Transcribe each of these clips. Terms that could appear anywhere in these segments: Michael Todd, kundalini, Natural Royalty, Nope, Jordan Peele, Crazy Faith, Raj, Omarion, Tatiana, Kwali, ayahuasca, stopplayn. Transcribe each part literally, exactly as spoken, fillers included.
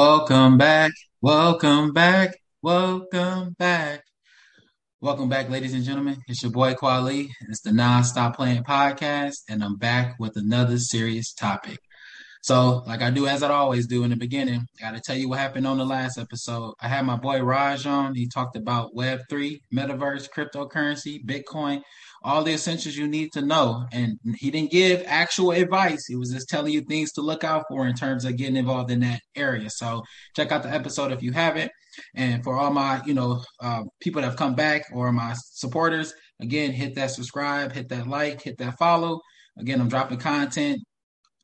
Welcome back, welcome back, welcome back. Welcome back, ladies and gentlemen. It's your boy Kwali. It's the Non-Stop Playing Podcast, and I'm back with another serious topic. So, like I do, as I always do in the beginning, I got to tell you what happened on the last episode. I had my boy Raj on. He talked about Web three, Metaverse, cryptocurrency, Bitcoin, all the essentials you need to know. And he didn't give actual advice. He was just telling you things to look out for in terms of getting involved in that area. So check out the episode if you haven't. And for all my, you know, uh, people that have come back or my supporters, again, hit that subscribe, hit that like, hit that follow. Again, I'm dropping content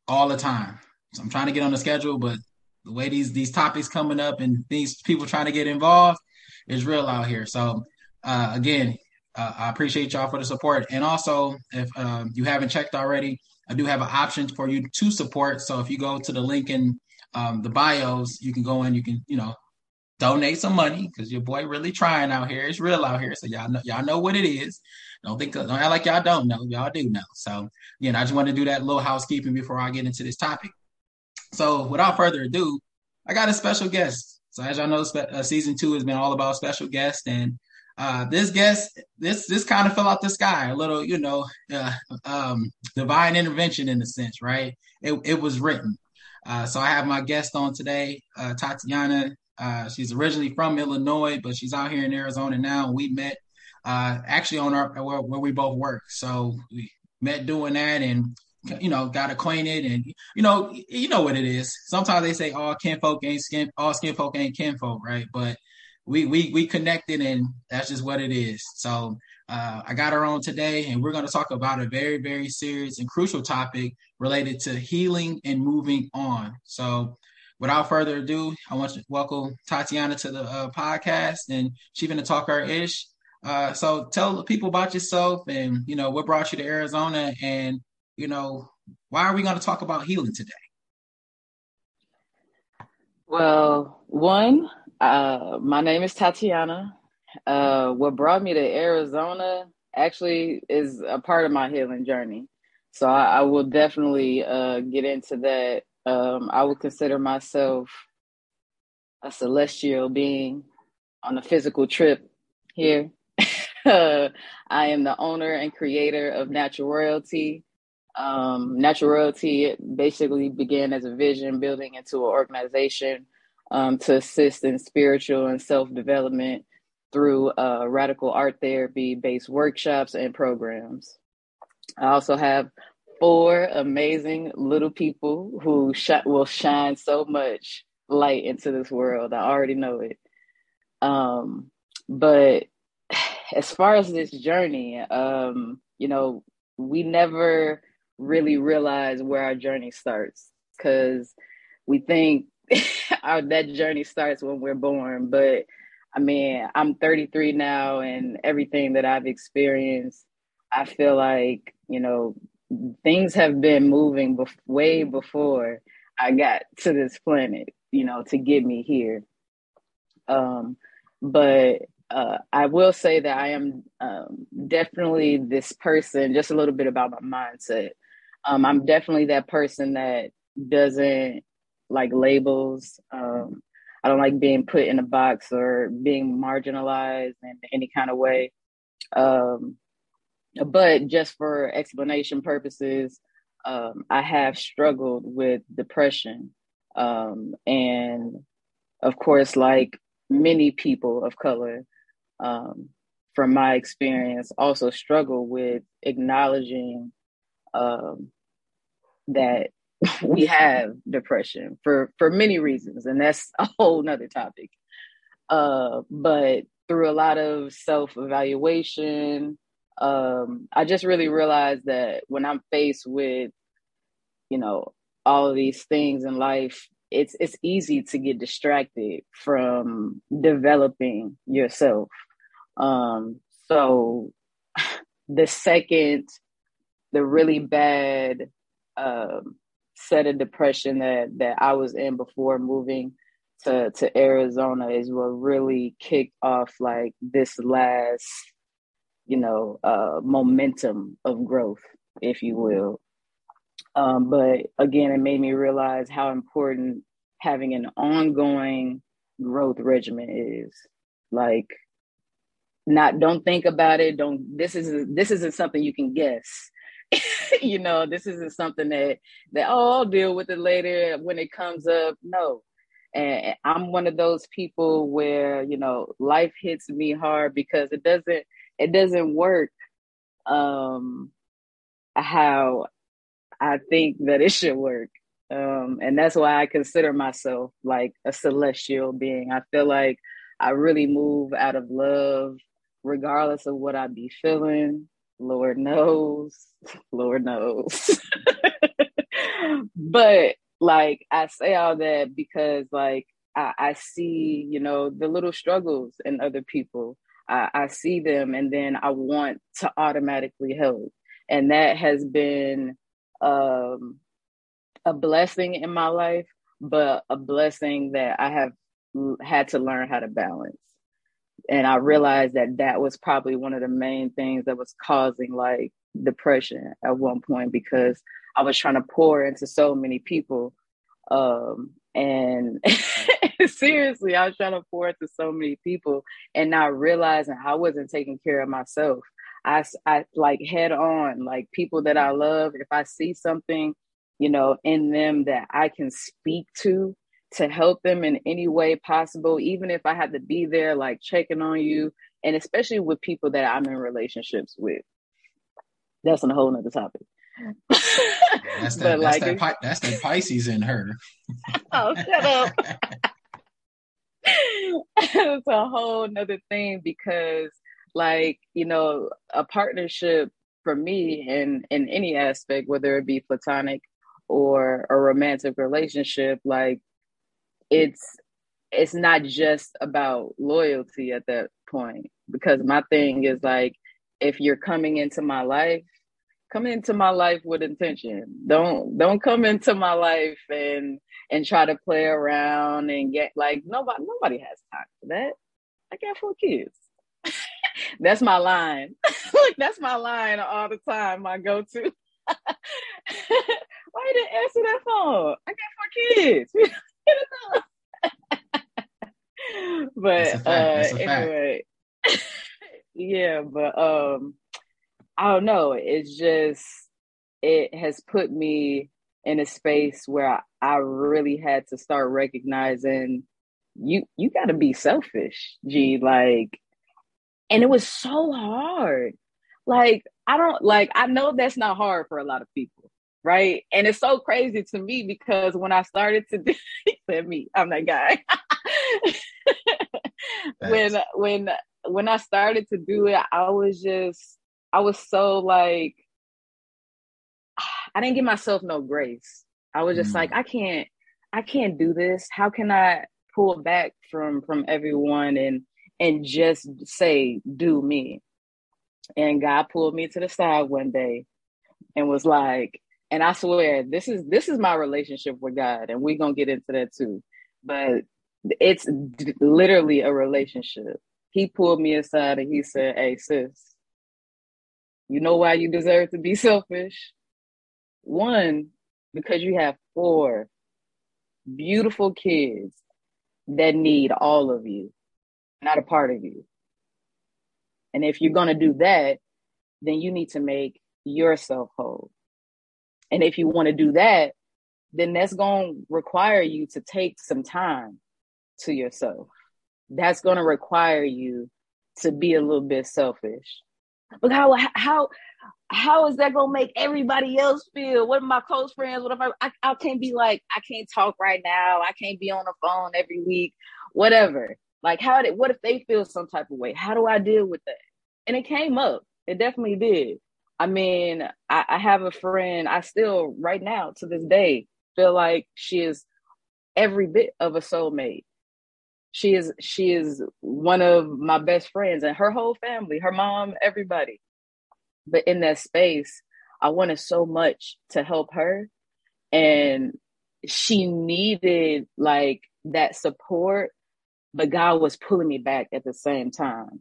all the time. So I'm trying to get on the schedule, but the way these these topics coming up and these people trying to get involved is real out here. So uh, again, uh, I appreciate y'all for the support. And also, if um, you haven't checked already, I do have an option for you to support. So if you go to the link in um, the bios, you can go in, you can, you know, donate some money because your boy really trying out here. It's real out here. So y'all know, y'all know what it is. Don't think, don't act like y'all don't know. Y'all do know. So, you know, I just want to do that little housekeeping before I get into this topic. So without further ado, I got a special guest. So as y'all know, spe- uh, season two has been all about special guests. And uh, this guest, this this kind of fell out the sky, a little, you know, uh, um, divine intervention in a sense, right? It, it was written. Uh, so I have my guest on today, uh, Tatiana. Uh, she's originally from Illinois, but she's out here in Arizona now. We met uh, actually on our where, where we both work. So we met doing that and, you know, got acquainted and, you know, you know what it is. Sometimes they say all kinfolk ain't skin, all skinfolk ain't kinfolk, right? But we we we connected and that's just what it is. So uh, I got her on today and we're going to talk about a very, very serious and crucial topic related to healing and moving on. So without further ado, I want to welcome Tatiana to the uh, podcast, and she's going to talk her ish. Uh, so tell the people about yourself and, you know, what brought you to Arizona and, you know, why are we going to talk about healing today? Well, one, uh, my name is Tatiana. Uh, what brought me to Arizona actually is a part of my healing journey. So I, I will definitely uh, get into that. Um, I would consider myself a celestial being on a physical trip here. I am the owner and creator of Natural Royalty. Um, Natural Royalty basically began as a vision building into an organization um, to assist in spiritual and self-development through uh, radical art therapy-based workshops and programs. I also have four amazing little people who sh- will shine so much light into this world. I already know it. Um, but as far as this journey, um, you know, we never really realize where our journey starts because we think our, that journey starts when we're born. But I mean, I'm thirty-three now and everything that I've experienced, I feel like, you know, things have been moving bef- way before I got to this planet, you know, to get me here. Um, but uh, I will say that I am um, definitely this person, just a little bit about my mindset. Um, I'm definitely that person that doesn't like labels. Um, I don't like being put in a box or being marginalized in any kind of way. Um, But just for explanation purposes, um, I have struggled with depression. Um, and of course, like many people of color, um, from my experience, also struggle with acknowledging um, that we have depression for, for many reasons. And that's a whole nother topic. Uh, but through a lot of self-evaluation, Um, I just really realized that when I'm faced with, you know, all of these things in life, it's it's easy to get distracted from developing yourself. Um, so the second, the really bad um, set of depression that, that I was in before moving to, to Arizona is what really kicked off like this last you know, uh, momentum of growth, if you will. Um, but again, it made me realize how important having an ongoing growth regimen is. Like, not, don't think about it. Don't, this is, this isn't something you can guess. You know, this isn't something that, that, oh, I'll deal with it later when it comes up. No. And I'm one of those people where, you know, life hits me hard because it doesn't, it doesn't work um, how I think that it should work. Um, and that's why I consider myself like a celestial being. I feel like I really move out of love, regardless of what I be feeling. Lord knows, Lord knows. But like, I say all that because like, I, I see, you know, the little struggles in other people. I, I see them, and then I want to automatically help. And that has been um, a blessing in my life, but a blessing that I have had to learn how to balance. And I realized that that was probably one of the main things that was causing like depression at one point, because I was trying to pour into so many people. Um, and seriously, I was trying to pour into so many people and not realizing I wasn't taking care of myself. I, I like head on, like people that I love, if I see something, you know, in them that I can speak to, to help them in any way possible, even if I had to be there, like checking on you, and especially with people that I'm in relationships with. That's a whole nother topic. That's that, that's, like, that pi- that's that Pisces in her. Oh, shut up. It's a whole nother thing because, like, you know, a partnership for me in, in any aspect, whether it be platonic or a romantic relationship, like, it's it's not just about loyalty at that point, because my thing is like, if you're coming into my life, come into my life with intention. Don't don't come into my life and and try to play around and get like nobody nobody has time for that. I got four kids. That's my line. Like that's my line all the time. My go-to. Why you didn't answer that phone? I got four kids. But uh anyway, yeah, but um I don't know, it's just it has put me in a space where I, I really had to start recognizing you you gotta be selfish, G, like, and it was so hard. Like I don't like I know that's not hard for a lot of people. Right. And it's so crazy to me because when I started to do me, I'm that guy. when when when I started to do it, I was just I was so like I didn't give myself no grace. I was just mm. like, I can't I can't do this. How can I pull back from from everyone and and just say, do me? And God pulled me to the side one day and was like, and I swear, this is this is my relationship with God, and we're going to get into that too. But it's d- literally a relationship. He pulled me aside and he said, hey, sis, you know why you deserve to be selfish? One, because you have four beautiful kids that need all of you, not a part of you. And if you're going to do that, then you need to make yourself whole. And if you want to do that, then that's going to require you to take some time to yourself. That's going to require you to be a little bit selfish. Look, how how how is that going to make everybody else feel? What if my close friends? What if I, I I can't be like, I can't talk right now. I can't be on the phone every week, whatever. Like, how did, what if they feel some type of way? How do I deal with that? And it came up. It definitely did. I mean, I, I have a friend, I still right now to this day feel like she is every bit of a soulmate. She is she is one of my best friends, and her whole family, her mom, everybody. But in that space, I wanted so much to help her. And she needed like that support, but God was pulling me back at the same time.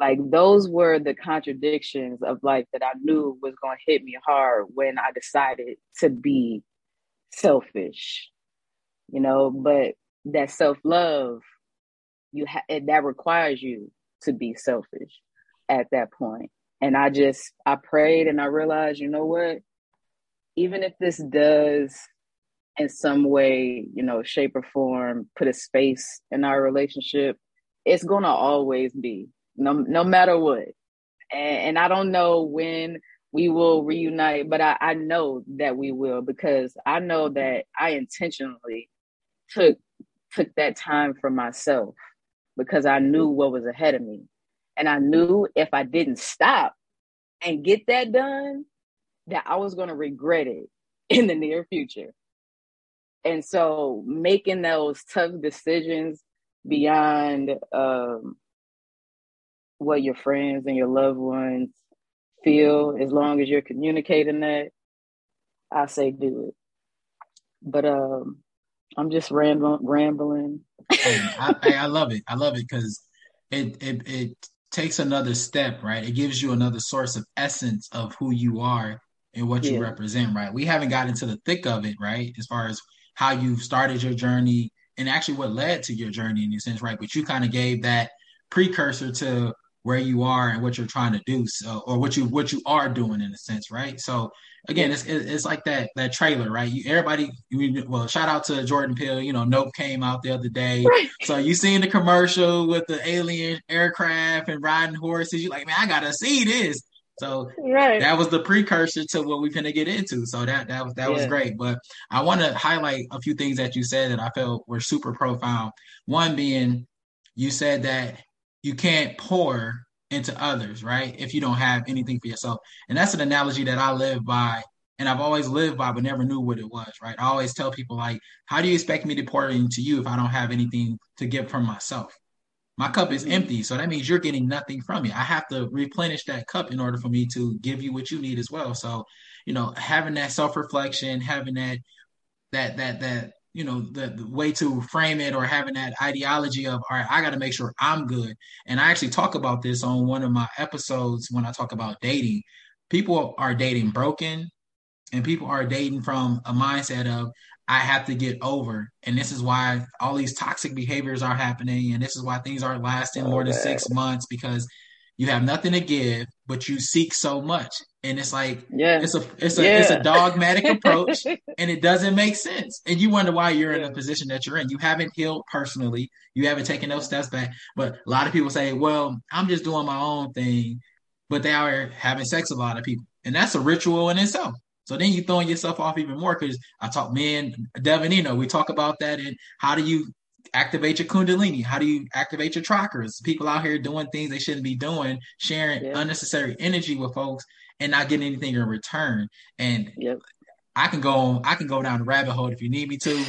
Like those were the contradictions of life that I knew was going to hit me hard when I decided to be selfish. you know, but that self-love, you ha- that requires you to be selfish at that point. And I just, I prayed and I realized, you know what, even if this does in some way, you know, shape or form, put a space in our relationship, it's going to always be, no, no matter what. And, and I don't know when we will reunite, but I, I know that we will, because I know that I intentionally took took that time for myself, because I knew what was ahead of me. And I knew if I didn't stop and get that done, that I was going to regret it in the near future. And so making those tough decisions beyond um, what your friends and your loved ones feel, as long as you're communicating that, I say do it. But um, I'm just rambling. rambling. Hey, I, I love it. I love it because it it it takes another step, right? It gives you another source of essence of who you are and what yeah. you represent, right? We haven't gotten to the thick of it, right? As far as how you started your journey and actually what led to your journey in a sense, right? But you kind of gave that precursor to where you are and what you're trying to do, so, or what you what you are doing in a sense, right? So again, it's it's like that that trailer, right? You everybody, you, well, shout out to Jordan Peele. You know, Nope came out the other day, right. So you seen the commercial with the alien aircraft and riding horses. You like, man, I gotta see this. So right. That was the precursor to what we're gonna get into. So that that was that yeah. was great. But I want to highlight a few things that you said that I felt were super profound. One being, you said that you can't pour into others, right, if you don't have anything for yourself. And that's an analogy that I live by, and I've always lived by, but never knew what it was, right? I always tell people, like, how do you expect me to pour into you if I don't have anything to give from myself? My cup is empty, so that means you're getting nothing from me. I have to replenish that cup in order for me to give you what you need as well. So, you know, having that self-reflection, having that, that, that, that, you know, the, the way to frame it, or having that ideology of, all right, I got to make sure I'm good. And I actually talk about this on one of my episodes when I talk about dating. People are dating broken, and people are dating from a mindset of, I have to get over. And this is why all these toxic behaviors are happening. And this is why things aren't lasting more than six months, because you have nothing to give, but you seek so much. And it's like, yeah. it's a it's a, yeah. it's a dogmatic approach, and it doesn't make sense. And you wonder why you're yeah. in the position that you're in. You haven't healed personally. You haven't taken those steps back. But a lot of people say, well, I'm just doing my own thing, but they are having sex with a lot of people. And that's a ritual in itself. So then you're throwing yourself off even more, because I talk, man, Devin, you know, we talk about that. And how do you activate your kundalini? How do you activate your chakras? People out here doing things they shouldn't be doing, sharing yeah. unnecessary energy with folks and not getting anything in return. And yep. I can go on, I can go down the rabbit hole if you need me to,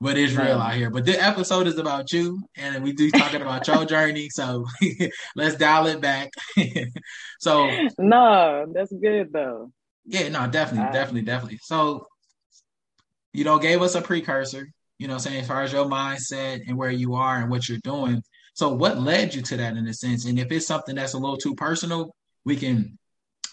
but it's real out here. But this episode is about you, and we do talking about your journey. So let's dial it back. So no, that's good though. Yeah, no, definitely, uh, definitely, definitely. So, you know, gave us a precursor, you know, saying as far as your mindset and where you are and what you're doing. So what led you to that in a sense? And if it's something that's a little too personal, we can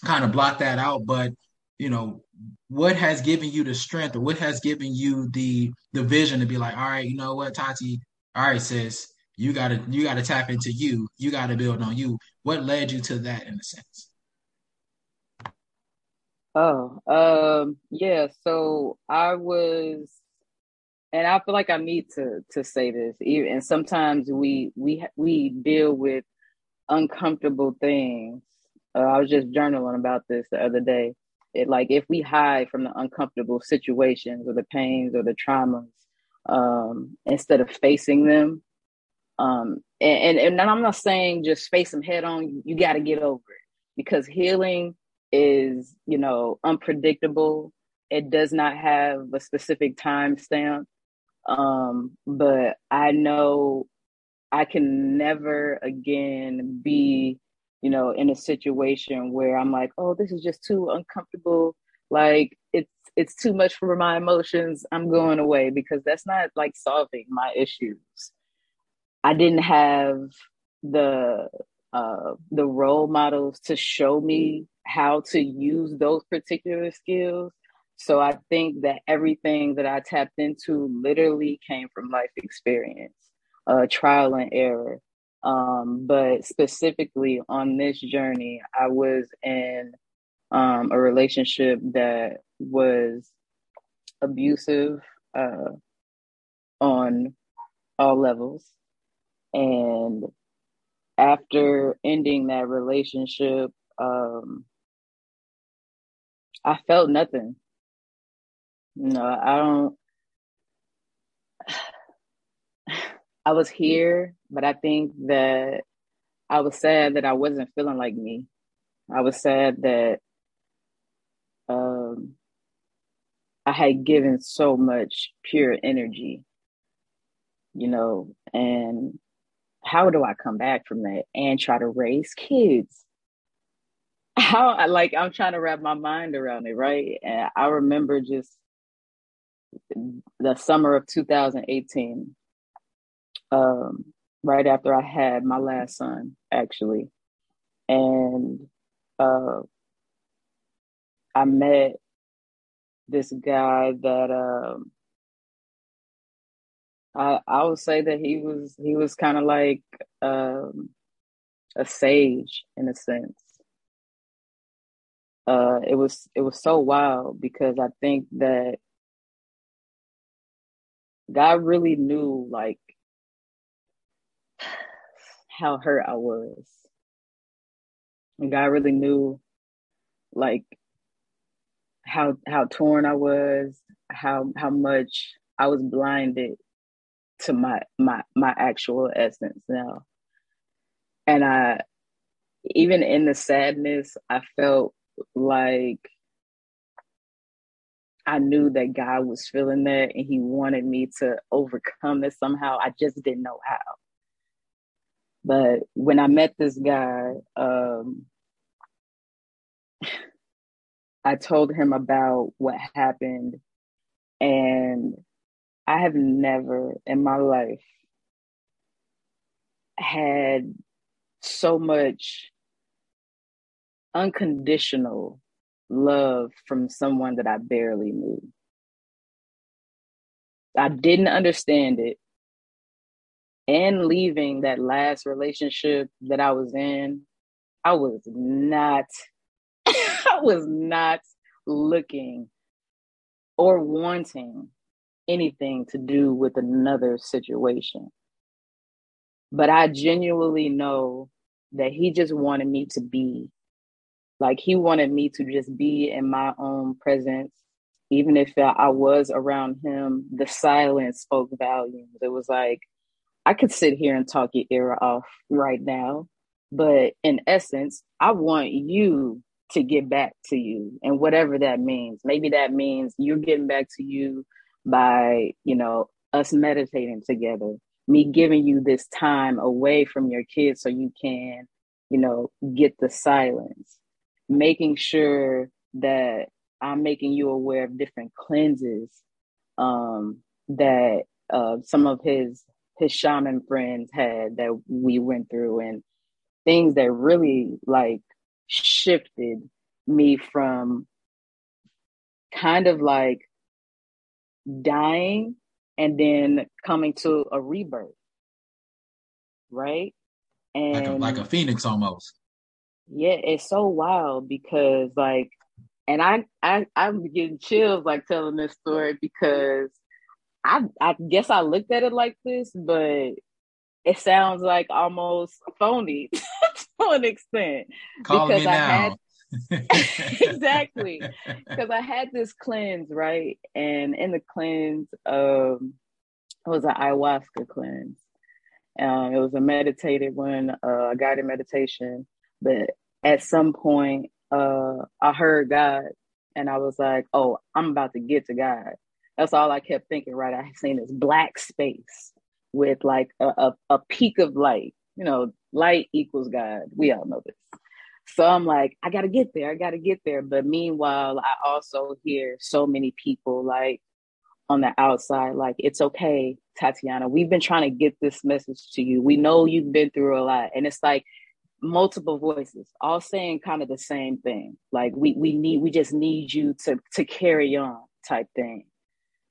kind of block that out. But, you know, what has given you the strength, or what has given you the the vision to be like, all right, you know what, Tati, all right, sis, you gotta you gotta tap into you, you gotta build on you. What led you to that in a sense? Oh, um, yeah. So I was, and I feel like I need to to say this. And sometimes we we we deal with uncomfortable things. Uh, I was just journaling about this the other day. It like if we hide from the uncomfortable situations or the pains or the traumas um, instead of facing them, um, and, and and I'm not saying just face them head on. You got to get over it, because healing is, you know, unpredictable. It does not have a specific time stamp. Um, but I know I can never again be, you know, in a situation where I'm like, oh, this is just too uncomfortable. Like it's, it's too much for my emotions. I'm going away, because that's not like solving my issues. I didn't have the, uh, the role models to show me how to use those particular skills. So I think that everything that I tapped into literally came from life experience, uh, trial and error. Um, but specifically on this journey, I was in um, a relationship that was abusive uh, on all levels. And after ending that relationship, um, I felt nothing. No, I don't. I was here, but I think that I was sad that I wasn't feeling like me. I was sad that um, I had given so much pure energy, you know, and how do I come back from that and try to raise kids? How I like, I'm trying to wrap my mind around it, right? And I remember just the summer of two thousand eighteen, um, right after I had my last son, actually. And uh, I met this guy that um, I I would say that he was he was kind of like um, a sage in a sense. Uh, it was it was so wild because I think that God really knew like how hurt I was. And God really knew like how how torn I was, how how much I was blinded to my my my actual essence now. And I, even in the sadness, I felt like I knew that God was feeling that and he wanted me to overcome it somehow. I just didn't know how. But when I met this guy, um, I told him about what happened. And I have never in my life had so much unconditional love from someone that I barely knew. I didn't understand it. And leaving that last relationship that I was in, I was not, I was not looking or wanting anything to do with another situation. But I genuinely know that he just wanted me to be. Like, he wanted me to just be in my own presence. Even if I was around him, the silence spoke volumes. It was like, I could sit here and talk your ear off right now, but in essence, I want you to get back to you. And whatever that means, maybe that means you're getting back to you by, you know, us meditating together, me giving you this time away from your kids so you can, you know, get the silence. Making sure that I'm making you aware of different cleanses um, that uh, some of his his shaman friends had that we went through, and things that really like shifted me from kind of like dying and then coming to a rebirth, right? And like a, like a phoenix almost. Yeah, it's so wild because like, and I, I, I'm getting chills like telling this story because I, I guess I looked at it like this, but it sounds like almost phony to an extent. Call because me I now. Had exactly because I had this cleanse, right, and in the cleanse, um, it was an ayahuasca cleanse. Um, it was a meditated one, uh, a guided meditation. But at some point, uh, I heard God and I was like, oh, I'm about to get to God. That's all I kept thinking, right? I seen this black space with like a, a, a peak of light. You know, light equals God. We all know this. So I'm like, I got to get there. I got to get there. But meanwhile, I also hear so many people like on the outside, like, it's okay, Tatiana. We've been trying to get this message to you. We know you've been through a lot. And it's like, multiple voices, all saying kind of the same thing. Like we we need, we just need you to to carry on type thing.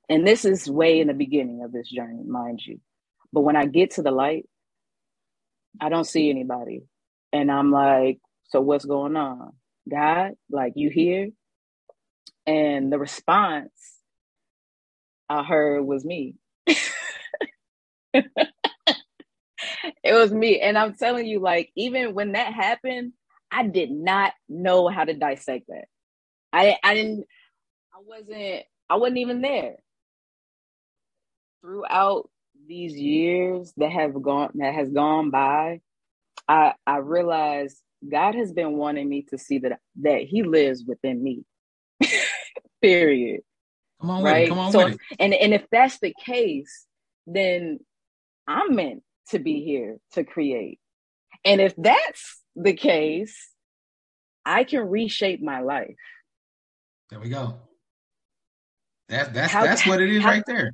And this is way in the beginning of this journey, mind you. But when I get to the light, I don't see anybody. And I'm like, so what's going on? God, like, you here? And the response I heard was me. It was me. And I'm telling you, like, even when that happened, I did not know how to dissect that. I, I didn't, I wasn't, I wasn't even there. Throughout these years that have gone, that has gone by, I, I realized God has been wanting me to see that, that he lives within me. Period. Come on, right? Come on, so, and, and if that's the case, then I'm meant to be here to create. And if that's the case, I can reshape my life. There we go. That, that's how, that's what it is how, right there.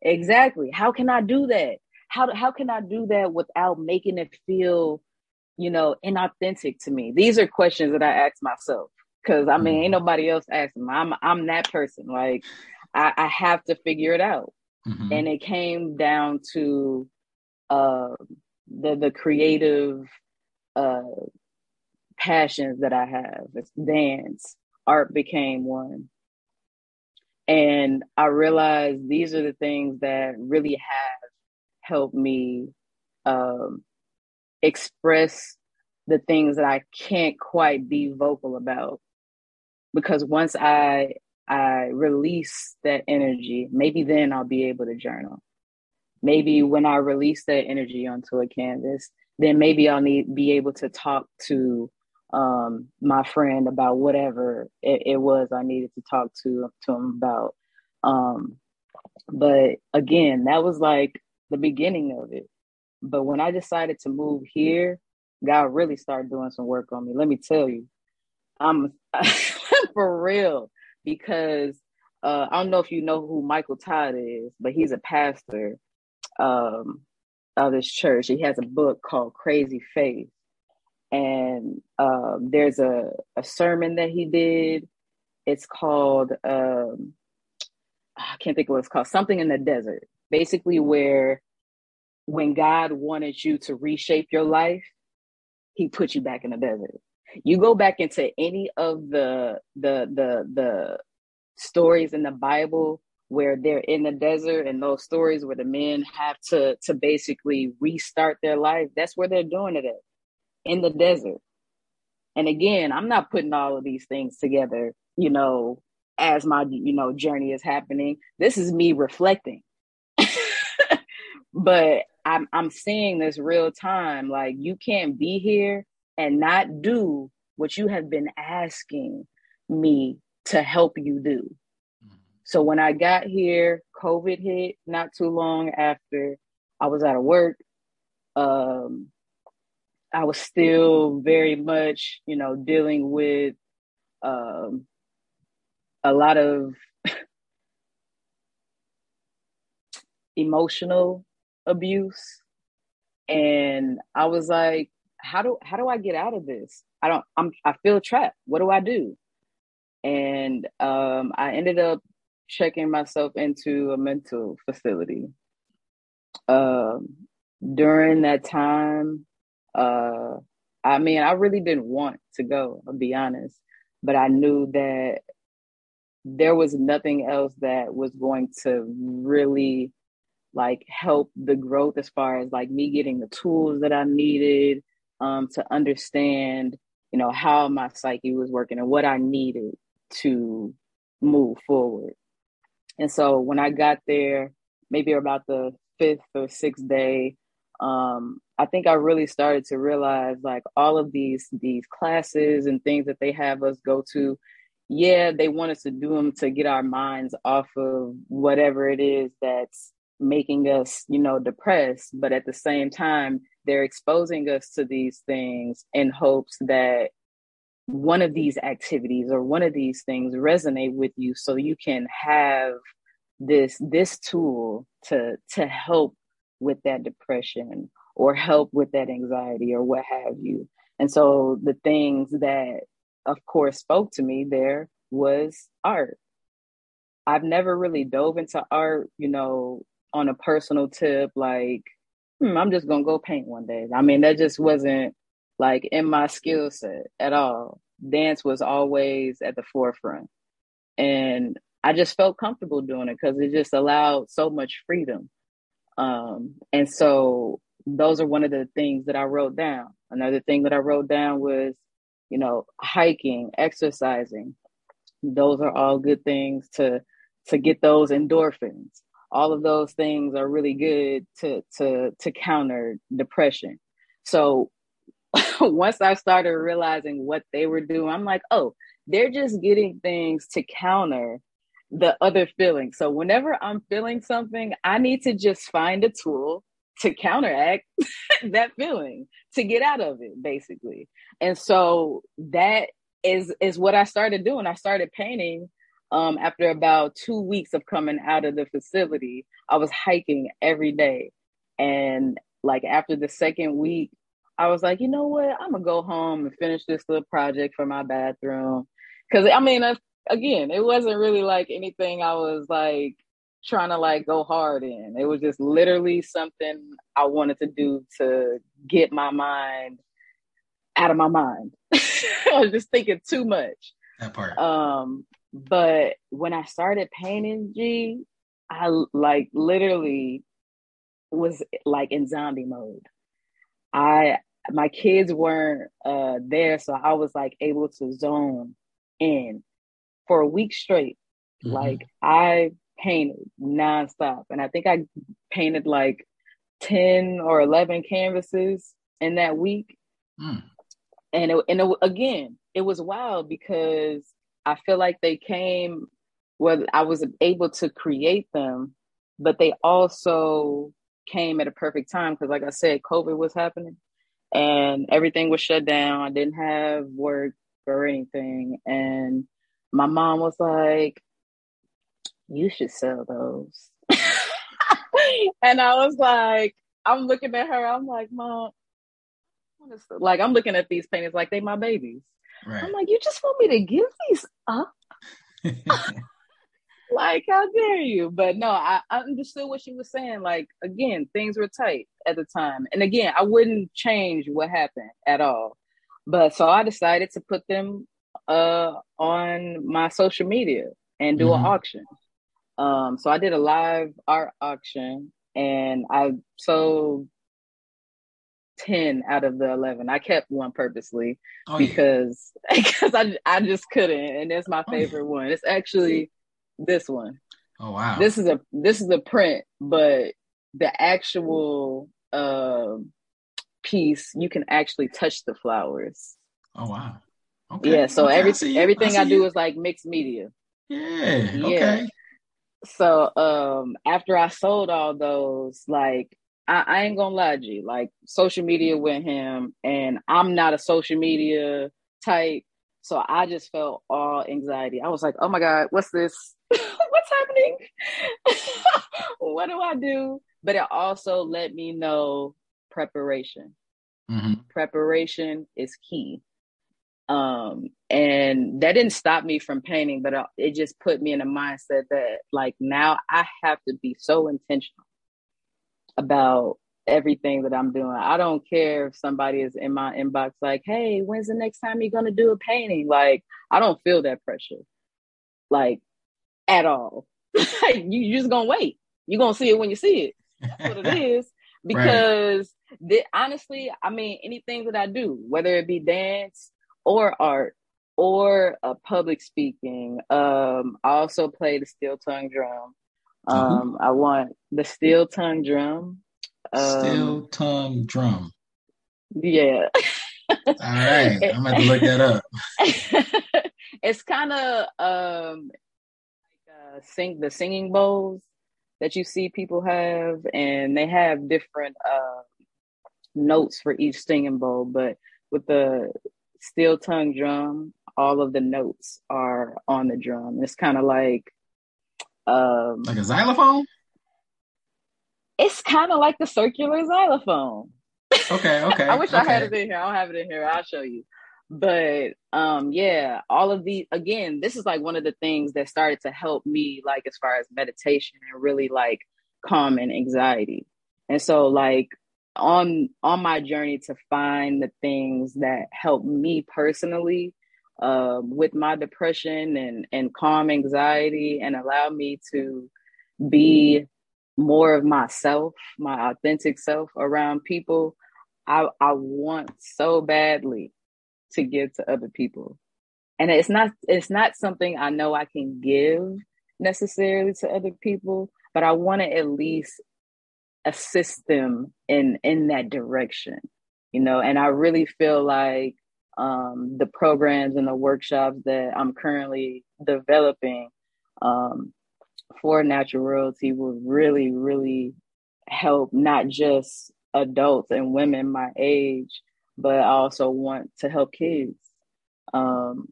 Exactly. How can I do that? How how can I do that without making it feel, you know, inauthentic to me? These are questions that I ask myself, because I mean, ain't nobody else asking. I'm I'm that person. Like I, I have to figure it out. Mm-hmm. And it came down to uh, the the creative uh, passions that I have. It's dance, art became one. And I realized these are the things that really have helped me um, express the things that I can't quite be vocal about. Because once I I release that energy, maybe then I'll be able to journal. Maybe when I release that energy onto a canvas, then maybe I'll need, be able to talk to Um, my friend about whatever it, it was I needed to talk to, to him about. Um, but again, that was like the beginning of it. But when I decided to move here, God really started doing some work on me. Let me tell you, I'm for real, because uh, I don't know if you know who Michael Todd is, but he's a pastor um, of this church. He has a book called Crazy Faith. And uh, there's a, a sermon that he did. It's called, um, I can't think of what it's called, Something in the Desert. Basically where when God wanted you to reshape your life, he put you back in the desert. You go back into any of the the the the stories in the Bible where they're in the desert, and those stories where the men have to, to basically restart their life, that's where they're doing it at. In the desert. And again, I'm not putting all of these things together, you know, as my, you know, journey is happening. This is me reflecting. But I'm I'm seeing this real time. Like, you can't be here and not do what you have been asking me to help you do. Mm-hmm. So when I got here, COVID hit not too long after. I was out of work. Um I was still very much, you know, dealing with um, a lot of emotional abuse. And I was like, how do how do I get out of this? I don't, I'm, I feel trapped. What do I do? And um, I ended up checking myself into a mental facility. Um, during that time, Uh, I mean, I really didn't want to go, I'll be honest, but I knew that there was nothing else that was going to really like help the growth as far as like me getting the tools that I needed um, to understand, you know, how my psyche was working and what I needed to move forward. And so when I got there, maybe about the fifth or sixth day, um, I think I really started to realize like all of these these classes and things that they have us go to, yeah, they want us to do them to get our minds off of whatever it is that's making us, you know, depressed. But at the same time, they're exposing us to these things in hopes that one of these activities or one of these things resonate with you so you can have this this tool to to help with that depression or help with that anxiety or what have you. And so the things that, of course, spoke to me there was art. I've never really dove into art, you know, on a personal tip, like, hmm, I'm just going to go paint one day. I mean, that just wasn't like in my skill set at all. Dance was always at the forefront. And I just felt comfortable doing it because it just allowed so much freedom. Um, and so those are one of the things that I wrote down. Another thing that I wrote down was, you know, hiking, exercising. Those are all good things to to get those endorphins. All of those things are really good to to to counter depression. So once I started realizing what they were doing, I'm like, oh, they're just getting things to counter the other feelings. So whenever I'm feeling something, I need to just find a tool to counteract that feeling, to get out of it, basically. And so that is is what I started doing. I started painting um, after about two weeks of coming out of the facility. I was hiking every day. And like after the second week, I was like, you know what? I'm gonna go home and finish this little project for my bathroom. Cause I mean, I, again, it wasn't really like anything I was like trying to like go hard in. It was just literally something I wanted to do to get my mind out of my mind. I was just thinking too much. That part. Um, but when I started painting, G, I like literally was like in zombie mode. I my kids weren't uh, there, so I was like able to zone in for a week straight. Mm-hmm. Like I painted nonstop, and I think I painted like ten or eleven canvases in that week. Mm. And it, and it, again, it was wild because I feel like they came where I was able to create them, but they also came at a perfect time because, like I said, COVID was happening and everything was shut down. I didn't have work or anything. And my mom was like, you should sell those. And I was like, I'm looking at her. I'm like, Mom, like, I'm looking at these paintings like they my babies. Right. I'm like, you just want me to give these up? Like, how dare you? But no, I, I understood what she was saying. Like, again, things were tight at the time. And again, I wouldn't change what happened at all. But so I decided to put them uh, on my social media and do mm-hmm. an auction. Um, so I did a live art auction and I sold ten out of the eleven. I kept one purposely oh, because yeah. because I, I just couldn't. And it's my favorite oh, yeah. one. It's actually this one. Oh, wow. This is a this is a print, but the actual uh, piece, you can actually touch the flowers. Oh, wow. Okay. Yeah, so okay, every, I everything I, I do is like mixed media. Yeah, yeah. Okay. So um, after I sold all those, like, I, I ain't gonna lie to you, like, social media went ham, and I'm not a social media type, so I just felt all anxiety. I was like, oh my God, what's this? What's happening? What do I do? But it also let me know preparation. Mm-hmm. Preparation is key. Um, and that didn't stop me from painting, but it just put me in a mindset that, like, now I have to be so intentional about everything that I'm doing. I don't care if somebody is in my inbox like, hey, when's the next time you're going to do a painting? Like, I don't feel that pressure, like, at all. Like, you just going to wait. You're going to see it when you see it. That's what it is. Because right. the, honestly, I mean, anything that I do, whether it be dance or art or uh, public speaking, um, I also play the steel tongue drum. Um, mm-hmm. I want the steel tongue drum. Steel um, tongue drum. Yeah. All right. I'm going to look that up. It's kind of um, like uh, sing the singing bowls that you see people have, and they have different uh, notes for each singing bowl. But with the steel tongue drum, all of the notes are on the drum. It's kind of like um, like a xylophone. It's kind of like the circular xylophone. Okay, okay. I wish okay. I had it in here. I don't have it in here. I'll show you. But um, yeah, all of these, again, this is like one of the things that started to help me, like as far as meditation and really like calming anxiety. And so like on, on my journey to find the things that help me personally uh, with my depression and, and calm anxiety and allow me to be more of myself, my authentic self around people. I, I want so badly to give to other people. And it's not it's not something I know I can give necessarily to other people, but I want to at least assist them in in that direction, you know. And I really feel like um, the programs and the workshops that I'm currently developing um, for Natural Royalty will really, really help not just adults and women my age, but I also want to help kids. Um,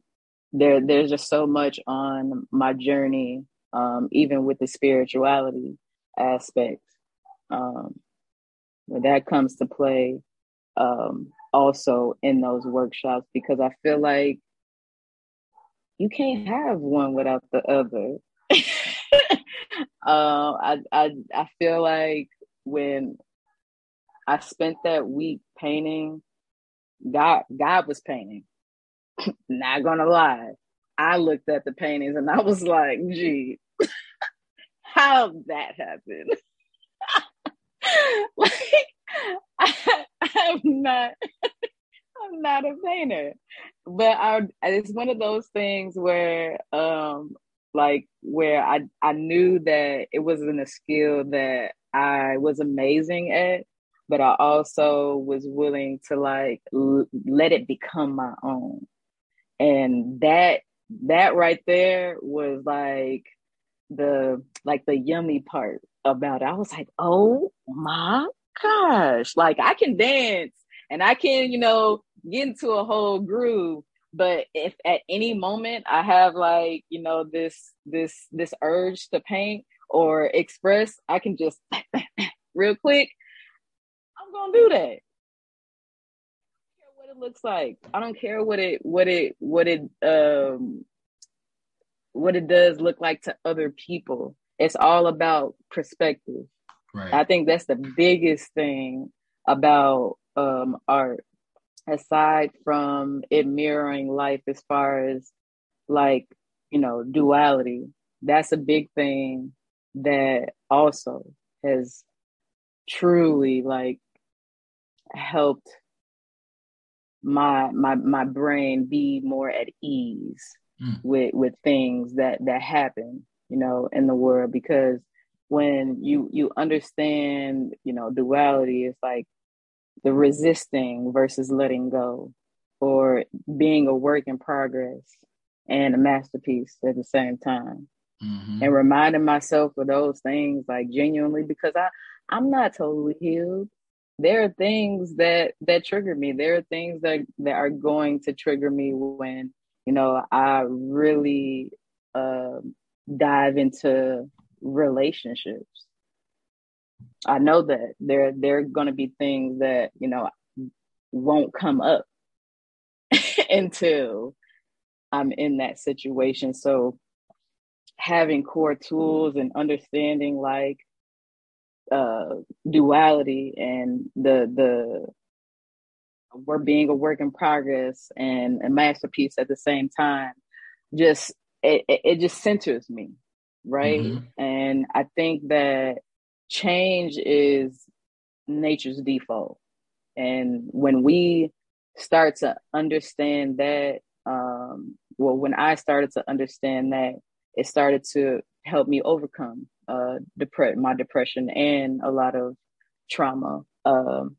there, there's just so much on my journey, um, even with the spirituality aspect. Um, when that comes to play um, also in those workshops, because I feel like you can't have one without the other. uh, I, I, I feel like when I spent that week painting, God, God was painting. Not gonna lie, I looked at the paintings and I was like, "Gee, how that happened?" Like, I, I'm not, I'm not a painter, but I. It's one of those things where, um, like, where I I knew that it wasn't a skill that I was amazing at, but I also was willing to like l- let it become my own. And that, that right there was like the, like the yummy part about it. I was like, oh my gosh, like I can dance and I can, you know, get into a whole groove. But if at any moment I have like, you know, this, this, this urge to paint or express, I can just real quick, gonna do that. I don't care what it looks like. I don't care what it what it what it um what it does look like to other people. It's all about perspective. Right. I think that's the biggest thing about um art, aside from it mirroring life as far as like, you know, duality. That's a big thing that also has truly like helped my my my brain be more at ease mm. with with things that that happen, you know, in the world. Because when you you understand, you know, duality, it's like the resisting versus letting go, or being a work in progress and a masterpiece at the same time. Mm-hmm. And reminding myself of those things, like genuinely, because I I'm not totally healed. There are things that, that trigger me. There are things that, that are going to trigger me when, you know, I really uh, dive into relationships. I know that there, there are going to be things that, you know, won't come up until I'm in that situation. So having core tools and understanding like, Uh, duality and the the we're being a work in progress and a masterpiece at the same time, just it it just centers me, right? Mm-hmm. And I think that change is nature's default, and when we start to understand that, um, well, when I started to understand that, it started to help me overcome Uh, depre- my depression and a lot of trauma. Um,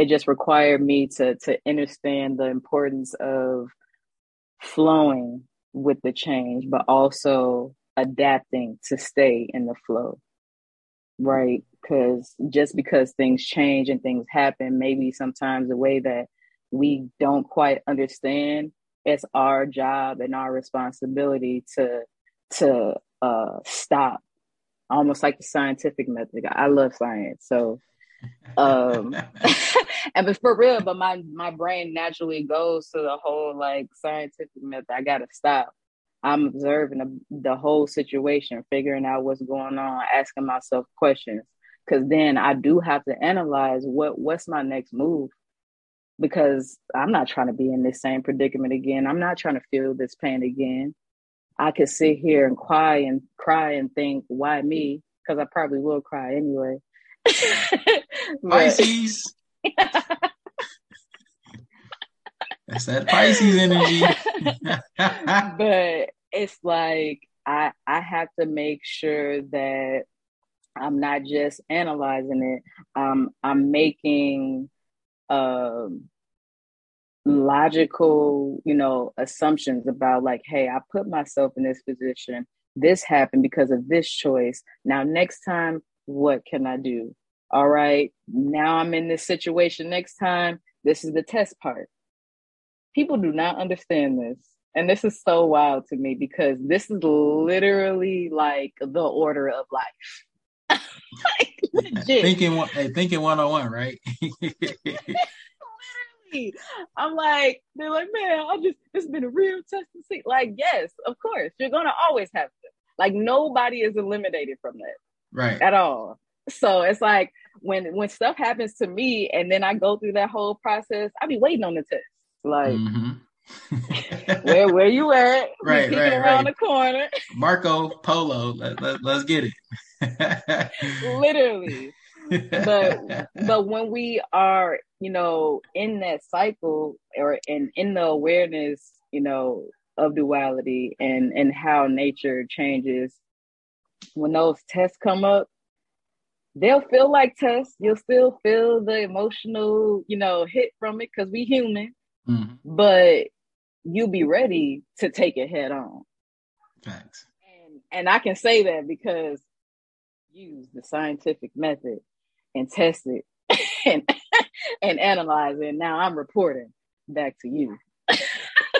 it just required me to to understand the importance of flowing with the change, but also adapting to stay in the flow, right? Because just because things change and things happen, maybe sometimes the way that we don't quite understand, it's our job and our responsibility to to uh, stop. Almost like the scientific method. I love science. So Um, and but for real, but my, my brain naturally goes to the whole like scientific method. I gotta stop. I'm observing the, the whole situation, figuring out what's going on, asking myself questions. Because then I do have to analyze what what's my next move, because I'm not trying to be in this same predicament again. I'm not trying to feel this pain again. I could sit here and cry and cry and think, why me? Because I probably will cry anyway. Pisces. That's that Pisces energy. But it's like I I have to make sure that I'm not just analyzing it. Um, I'm making um, logical, you know, assumptions about like, hey, I put myself in this position. This happened because of this choice. Now, next time, what can I do? All right, now I'm in this situation next time. This is the test part. People do not understand this. And this is so wild to me because this is literally like the order of life. Like, legit. Thinking, thinking one oh one, right? Literally. I'm like, they're like, man, I just, it's been a real test and see. Like, yes, of course. You're going to always have to. Like, nobody is eliminated from that. Right. At all. So it's like when, when stuff happens to me and then I go through that whole process, I be waiting on the test. Like, mm-hmm. where, where you at? Right, peeking right, around right. the corner. Marco Polo. Let, let, let's get it. Literally. But but when we are, you know, in that cycle or in, in the awareness, you know, of duality and, and how nature changes, when those tests come up, they'll feel like tests. You'll still feel the emotional, you know, hit from it because we human, mm-hmm. but you'll be ready to take it head on. Facts. And, and I can say that because use the scientific method and test it and, and analyze it. Now I'm reporting back to you.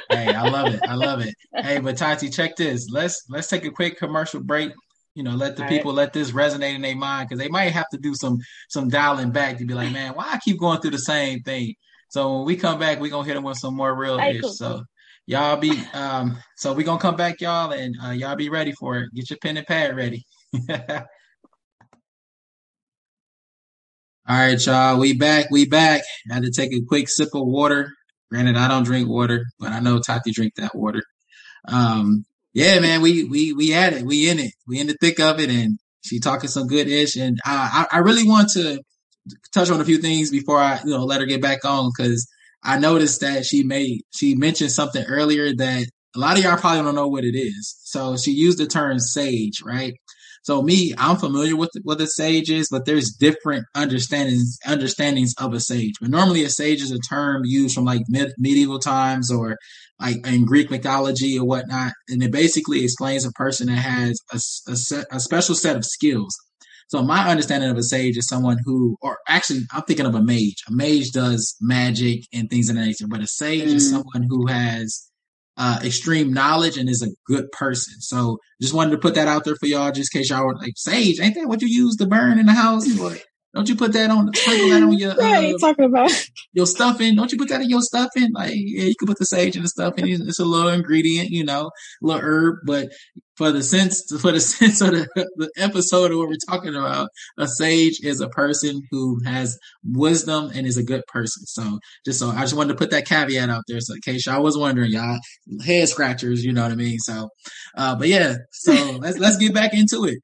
Hey, I love it. I love it. Hey, but Tati, check this. Let's let's take a quick commercial break. You know, let the All people right. let this resonate in their mind because they might have to do some some dialing back to be like, man, why I keep going through the same thing? So when we come back, we're gonna hit them with some more real ish. Hey, cool. So y'all be um so we're gonna come back, y'all, and uh, y'all be ready for it. Get your pen and pad ready. All right, y'all, we back, we back. I had to take a quick sip of water. Granted, I don't drink water, but I know Tati drink that water. Um, yeah, man, we we we at it. We in it. We in the thick of it, and she talking some good ish. And I, I really want to touch on a few things before I, you know, let her get back on because I noticed that she made she mentioned something earlier that a lot of y'all probably don't know what it is. So she used the term sage, right? So me, I'm familiar with what a sage is, but there's different understandings understandings of a sage. But normally a sage is a term used from like med- medieval times or like in Greek mythology or whatnot. And it basically explains a person that has a, a, set, a special set of skills. So my understanding of a sage is someone who, or actually I'm thinking of a mage. A mage does magic and things of that nature, but a sage mm. is someone who has Uh, extreme knowledge and is a good person. So just wanted to put that out there for y'all just in case y'all were like, sage, ain't that what you use to burn in the house? Or don't you put that on, sprinkle that on your, uh, yeah, you talking about your stuffing? Don't you put that in your stuffing? Like, yeah, you can put the sage in the stuffing. It's a little ingredient, you know, a little herb. But for the sense, for the sense of the, the episode of what we're talking about, a sage is a person who has wisdom and is a good person. So just so I just wanted to put that caveat out there. So in case y'all was wondering, y'all head scratchers, you know what I mean? So, uh, but yeah, so let's let's get back into it.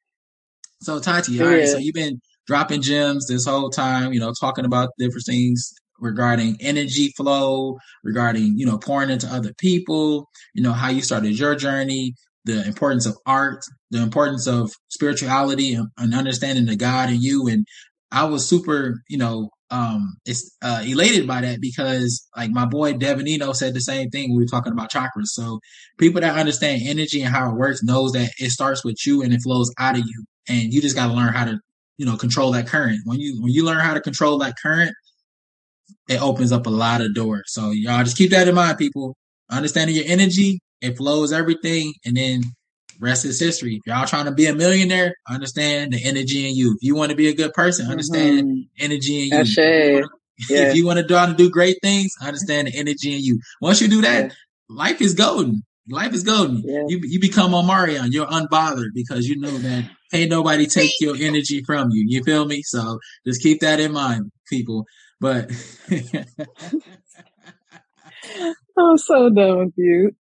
So Tati, all yeah. right. So you've been dropping gems this whole time, you know, talking about different things regarding energy flow, regarding, you know, pouring into other people, you know, how you started your journey, the importance of art, the importance of spirituality and, and understanding the God in you. And I was super, you know, um, it's, uh, elated by that because like my boy Devinino said the same thing when we were talking about chakras. So people that understand energy and how it works knows that it starts with you and it flows out of you. And you just got to learn how to, you know, control that current. When you when you learn how to control that current, it opens up a lot of doors. So y'all just keep that in mind, people. Understanding your energy, it flows everything, and then rest is history. If y'all trying to be a millionaire, understand the energy in you. If you want to be a good person, understand mm-hmm. the energy in you. That's it. Yeah. If you want to do how to do great things, understand the energy in you. Once you do that, yeah. life is golden. Life is golden. Yeah. You you become Omarion. You're unbothered because you know that ain't nobody take your energy from you. You feel me? So just keep that in mind, people. But I'm so done with you.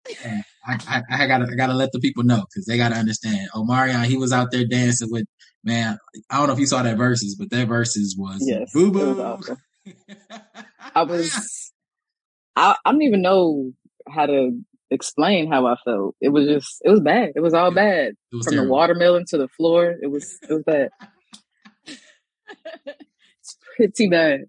I, I, I gotta I gotta let the people know because they gotta understand. Omarion, he was out there dancing with man. I don't know if you saw that verses, but that verses was yes, boo boo. Awesome. I was. I, I don't even know how to explain how I felt. It was just. It was bad. It was all bad. It was from terrible. The watermelon to the floor. It was. It was bad. It's pretty bad.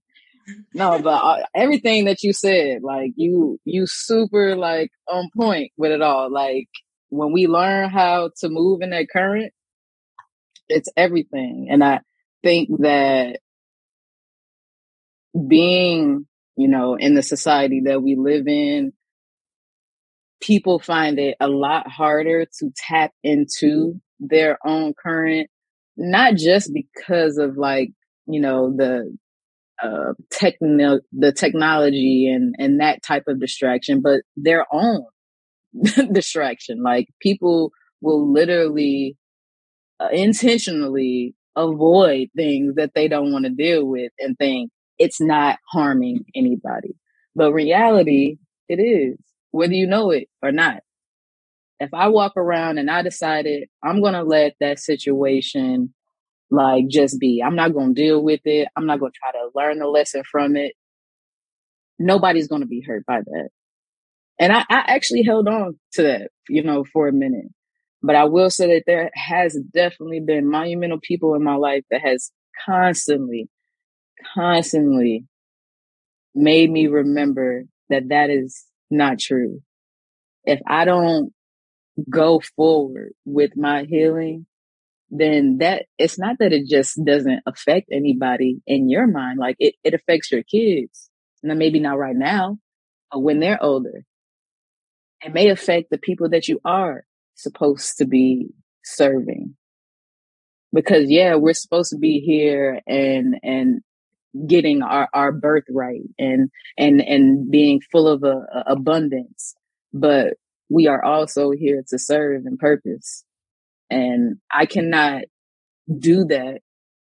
No, but uh, everything that you said, like you, you super like on point with it all. Like when we learn how to move in that current, it's everything. And I think that being, you know, in the society that we live in, people find it a lot harder to tap into their own current, not just because of like, you know, the, Uh, techno- the technology and, and that type of distraction, but their own distraction. Like people will literally uh, intentionally avoid things that they don't want to deal with and think it's not harming anybody. But reality, it is, whether you know it or not. If I walk around and I decided I'm going to let that situation like just be, I'm not going to deal with it. I'm not going to try to learn a lesson from it. Nobody's going to be hurt by that. And I, I actually held on to that, you know, for a minute. But I will say that there has definitely been monumental people in my life that has constantly, constantly made me remember that that is not true. If I don't go forward with my healing, then that it's not that it just doesn't affect anybody in your mind. Like it, it affects your kids. Now, maybe not right now, but when they're older, it may affect the people that you are supposed to be serving. Because yeah, we're supposed to be here and, and getting our, our birthright and, and, and being full of a, a abundance, but we are also here to serve and purpose. And I cannot do that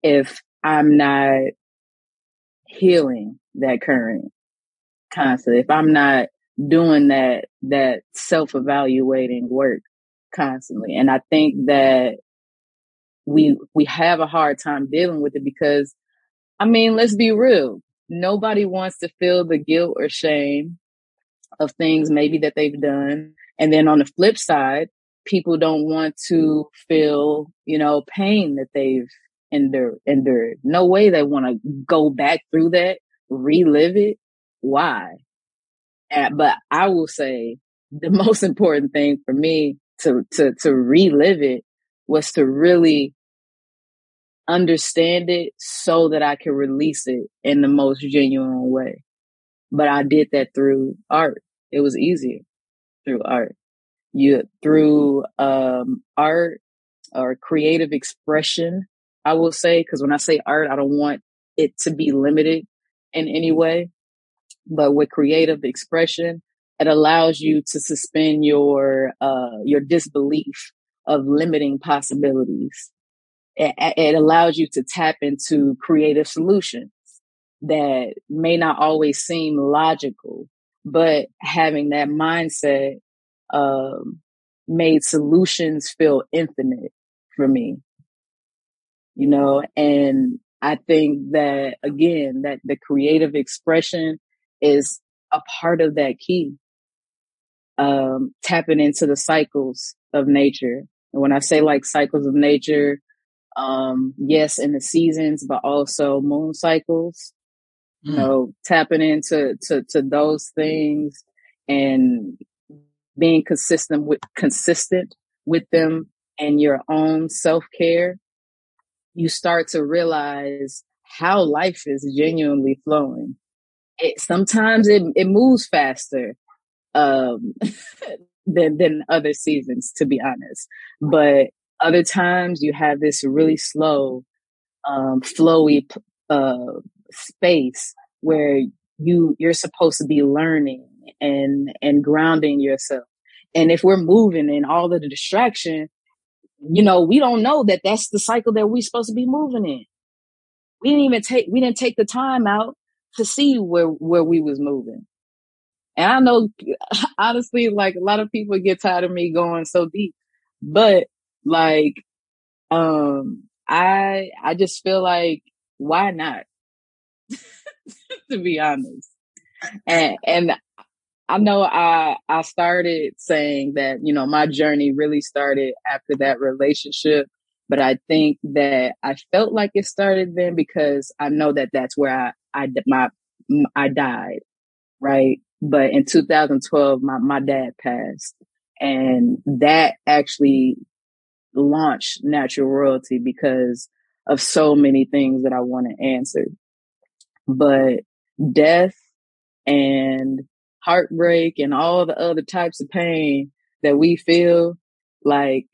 if I'm not healing that current constantly, if I'm not doing that, that self-evaluating work constantly. And I think that we, we have a hard time dealing with it because, I mean, let's be real. Nobody wants to feel the guilt or shame of things maybe that they've done. And then on the flip side, people don't want to feel, you know, pain that they've endured. endured. No way they want to go back through that, relive it. Why? And, but I will say the most important thing for me to, to, to relive it was to really understand it so that I could release it in the most genuine way. But I did that through art. It was easier through art. You through um, art or creative expression, I will say, because when I say art, I don't want it to be limited in any way. But with creative expression, it allows you to suspend your uh, your disbelief of limiting possibilities. It, it allows you to tap into creative solutions that may not always seem logical, but having that mindset um made solutions feel infinite for me, you know. And I think that again, that the creative expression is a part of that key, um tapping into the cycles of nature. And when I say like cycles of nature, um yes, in the seasons, but also moon cycles, mm. you know, tapping into to to those things and being consistent with consistent with them and your own self-care, you start to realize how life is genuinely flowing. It sometimes it, it moves faster um than, than other seasons, to be honest. But other times you have this really slow, um, flowy, uh, space where you, you're supposed to be learning and, and grounding yourself. And if we're moving in all of the distraction, you know, we don't know that that's the cycle that we're supposed to be moving in. We didn't even take, we didn't take the time out to see where, where we was moving. And I know, honestly, like a lot of people get tired of me going so deep, but like, um, I, I just feel like, why not? To be honest. And, and I know I, I started saying that, you know, my journey really started after that relationship. But I think that I felt like it started then because I know that that's where I, I, my, I died. Right. But in two thousand twelve, my, my dad passed, and that actually launched Natural Royalty because of so many things that I want to answer. But death and heartbreak and all the other types of pain that we feel, like,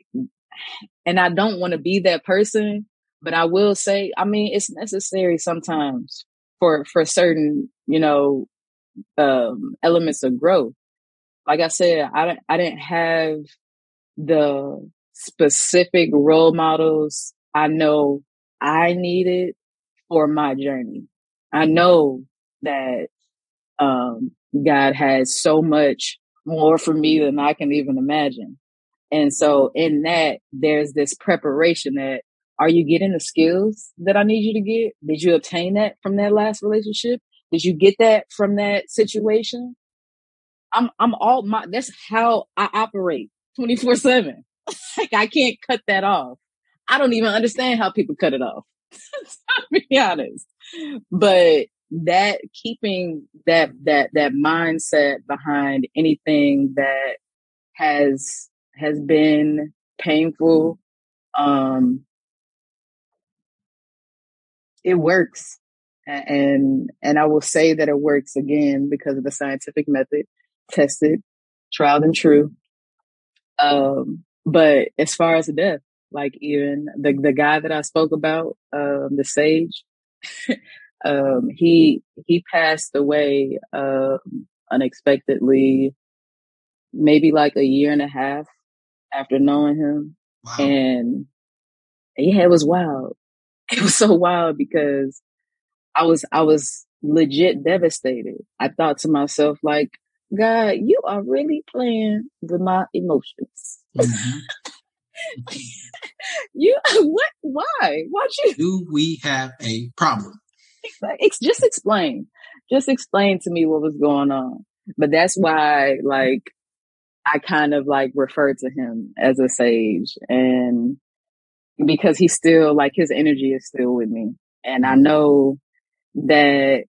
and I don't want to be that person, but I will say, I mean, it's necessary sometimes for, for certain, you know, um, elements of growth. Like I said, I, I didn't have the specific role models I know I needed for my journey. I know that, um, God has so much more for me than I can even imagine. And so in that, there's this preparation that, are you getting the skills that I need you to get? Did you obtain that from that last relationship? Did you get that from that situation? I'm, I'm all my, that's how I operate twenty-four seven. Like, I can't cut that off. I don't even understand how people cut it off. To be honest. But that, keeping that, that, that mindset behind anything that has, has been painful, um, it works. And, and I will say that it works again because of the scientific method, tested, tried and true. Um, but as far as death, like even the, the guy that I spoke about, um, the sage, um, he, he passed away, um, unexpectedly, maybe like a year and a half after knowing him. Wow. And yeah, it was wild. It was so wild because I was, I was legit devastated. I thought to myself, like, God, you are really playing with my emotions. Mm-hmm. You, what, why? Why'd you? Do we have a problem? It's just explain, just explain to me what was going on. But that's why, like, I kind of like refer to him as a sage, and because he's still like, his energy is still with me. And I know that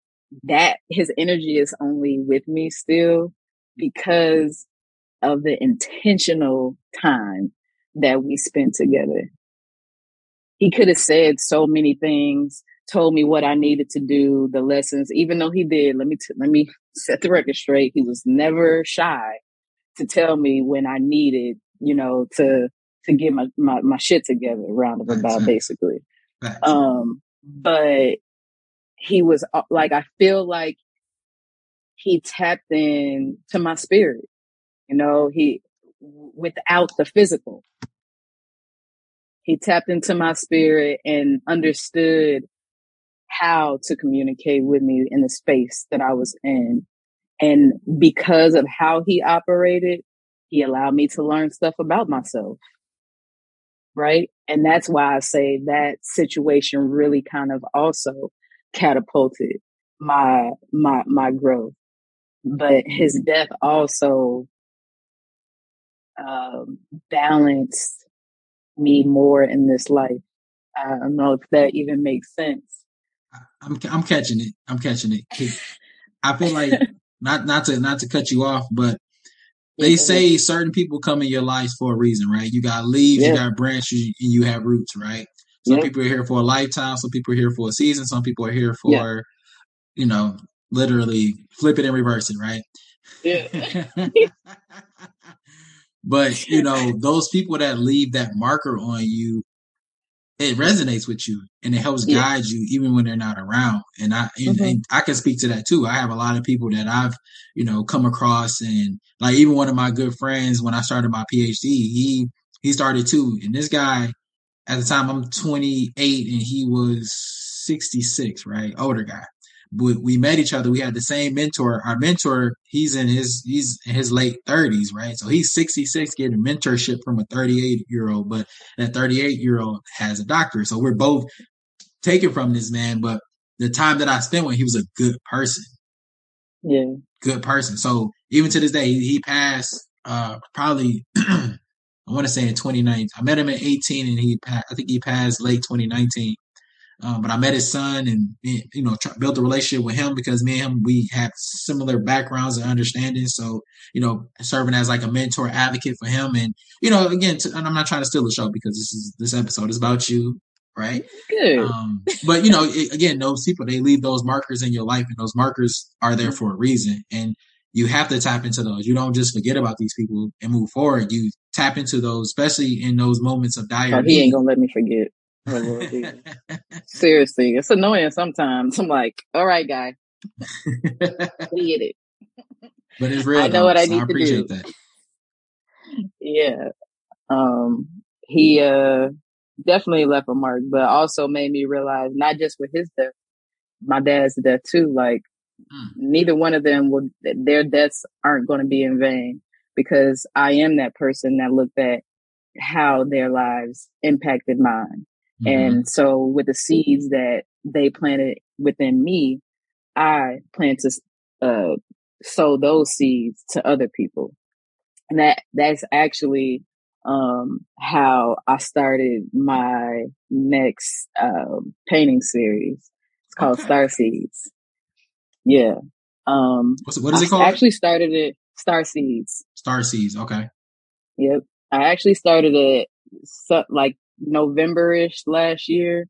that his energy is only with me still because of the intentional time that we spent together. He could have said so many things, told me what I needed to do, the lessons, even though he did. Let me, t- let me set the record straight. He was never shy to tell me when I needed, you know, to, to get my, my, my shit together, roundabout, right, basically. Right. Um, but he was like, I feel like he tapped in to my spirit, you know, he, without the physical, he tapped into my spirit and understood how to communicate with me in the space that I was in. And because of how he operated, he allowed me to learn stuff about myself. Right. And that's why I say that situation really kind of also catapulted my, my, my growth. But his death also, um, balanced me more in this life. I don't know if that even makes sense. I'm, I'm catching it. I'm catching it. I feel like, Not not to not to cut you off, but they yeah. say certain people come in your life for a reason, right? You got leaves, yeah. you got branches, and you have roots, right? Some yeah. people are here for a lifetime. Some people are here for a season. Some people are here for, yeah. you know, literally flip it and reverse it, right? Yeah. But, you know, those people that leave that marker on you, it resonates with you and it helps yeah. guide you even when they're not around. And I, and, mm-hmm. and I can speak to that too. I have a lot of people that I've, you know, come across, and like even one of my good friends, when I started my PhD, he, he started too. And this guy at the time, I'm twenty-eight and he was sixty-six, right? Older guy. But we met each other. We had the same mentor. Our mentor, he's in his, he's in his late thirties, right? So he's sixty-six getting mentorship from a thirty-eight year old, but that thirty-eight year old has a doctorate. So we're both taken from this man. But the time that I spent with him, he was a good person. Yeah. Good person. So even to this day, he, he passed, uh, probably, I want to say in twenty nineteen, I met him at eighteen and he passed, I think he passed late twenty nineteen. Um, but I met his son and, you know, tr- built a relationship with him because me and him, we have similar backgrounds and understanding. So, you know, serving as like a mentor advocate for him. And, you know, again, t- and I'm not trying to steal the show because this is, this episode is about you. Right. Good. Um, but, you know, it, again, those people, they leave those markers in your life, and those markers are there for a reason. And you have to tap into those. You don't just forget about these people and move forward. You tap into those, especially in those moments of dire. Oh, he ain't going to let me forget. Seriously, it's annoying sometimes. I'm like, all right, guy, get it. But it's real. I know though, what I so need I to do. That. Yeah, um, he uh, definitely left a mark, but also made me realize, not just with his death, my dad's death too. Like, mm. neither one of them will; their deaths aren't going to be in vain, because I am that person that looked at how their lives impacted mine. And so with the seeds that they planted within me, I plan to uh, sow those seeds to other people. And that that's actually um, how I started my next um, painting series. It's called okay. Star Seeds. Yeah. Um, What's, what is it called? I actually started it, Star Seeds. Star Seeds, okay. Yep. I actually started it so, like, November-ish last year,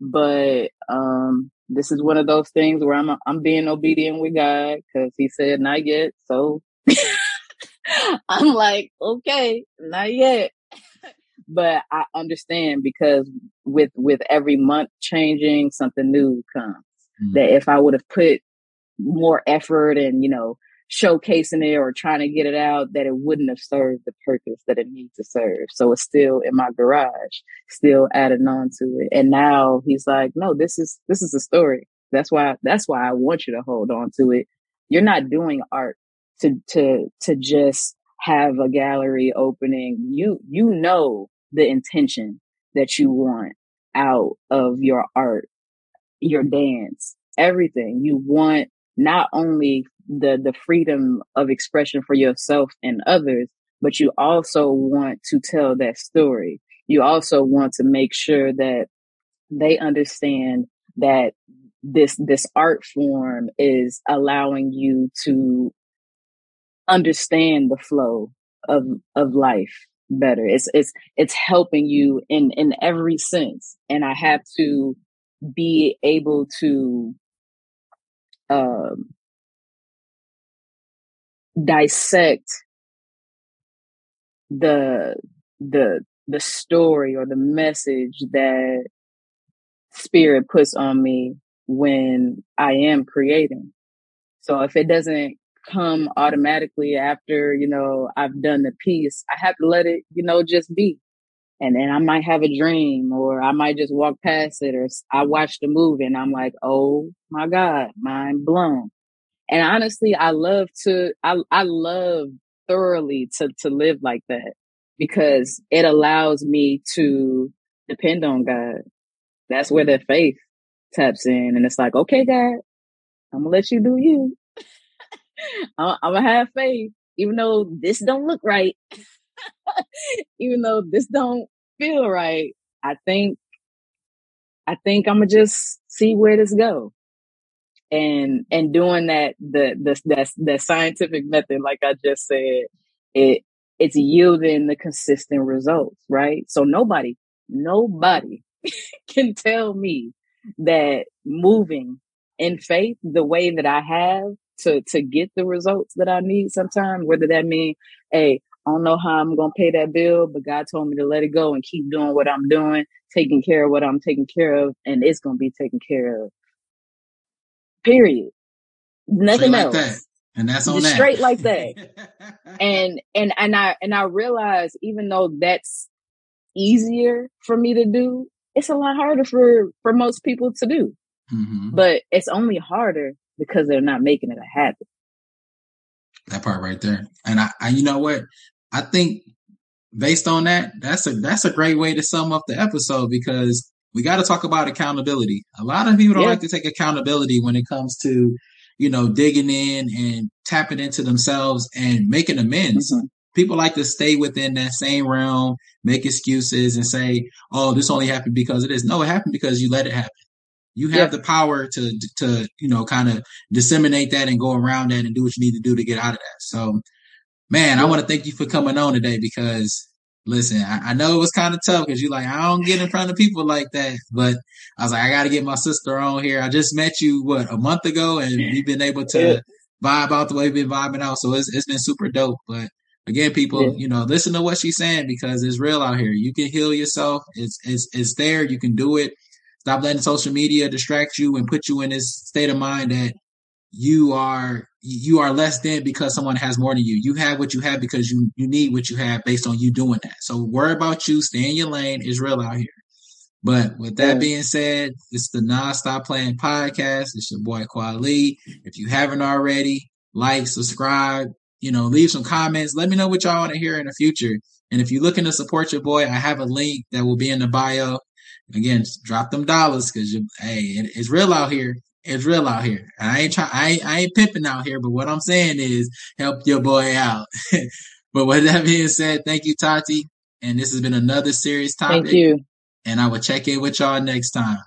but um this is one of those things where I'm I'm being obedient with God, because he said not yet, so I'm like, okay, not yet. But I understand, because with with every month changing, something new comes. Mm-hmm. That if I would have put more effort and, you know, showcasing it or trying to get it out, that it wouldn't have served the purpose that it needs to serve. So it's still in my garage, still adding on to it. And now he's like, no, this is this is a story. That's why that's why I want you to hold on to it. You're not doing art to to to just have a gallery opening. You you know the intention that you want out of your art, your dance, everything. You want not only the the freedom of expression for yourself and others, but you also want to tell that story. You also want to make sure that they understand that this this art form is allowing you to understand the flow of of life better. It's it's it's helping you in in every sense. And I have to be able to um dissect the the the story or the message that spirit puts on me when I am creating. So if it doesn't come automatically after, you know, I've done the piece, I have to let it, you know, just be. And then I might have a dream, or I might just walk past it, or I watch the movie and I'm like, oh my God, mind blown. And honestly, I love to, I, I love thoroughly to, to live like that, because it allows me to depend on God. That's where the faith taps in. And it's like, okay, God, I'm going to let you do you. I'm, I'm going to have faith, even though this don't look right. Even though this don't feel right, I think, I think I'm gonna just see where this go, and and doing that the the that, that scientific method, like I just said, it it's yielding the consistent results, right? So nobody nobody can tell me that moving in faith the way that I have to to get the results that I need. Sometimes, whether that means, hey, I don't know how I'm going to pay that bill, but God told me to let it go and keep doing what I'm doing, taking care of what I'm taking care of, and it's going to be taken care of. Period. Nothing else. That. And that's on that. Straight like that. and and and I and I realize, even though that's easier for me to do, it's a lot harder for, for most people to do. Mm-hmm. But it's only harder because they're not making it a habit. That part right there. And I, I you know what? I think based on that, that's a that's a great way to sum up the episode, because we got to talk about accountability. A lot of people don't yeah. like to take accountability when it comes to, you know, digging in and tapping into themselves and making amends. Mm-hmm. People like to stay within that same realm, make excuses and say, oh, this only happened because of this. No, it happened because you let it happen. You have yep. the power to, to, you know, kind of disseminate that and go around that and do what you need to do to get out of that. So, man, I want to thank you for coming on today, because listen, I, I know it was kind of tough because you're like, I don't get in front of people like that, but I was like, I got to get my sister on here. I just met you, what, a month ago, and we've been able to yeah. vibe out the way we've been vibing out. So it's, it's been super dope. But again, people, yeah. you know, listen to what she's saying, because it's real out here. You can heal yourself. It's, it's, it's there. You can do it. Stop letting social media distract you and put you in this state of mind that you are you are less than because someone has more than you. You have what you have because you, you need what you have based on you doing that. So worry about you. Stay in your lane. It's real out here. But with that yeah. being said, it's the Nonstop Playing Podcast. It's your boy Kwali. If you haven't already, like, subscribe, you know, leave some comments. Let me know what y'all want to hear in the future. And if you're looking to support your boy, I have a link that will be in the bio. Again, drop them dollars, because hey, it, it's real out here. It's real out here. I ain't try, I ain't, I ain't pimping out here, but what I'm saying is help your boy out. But with that being said, thank you, Tati. And this has been another serious topic. Thank you. And I will check in with y'all next time.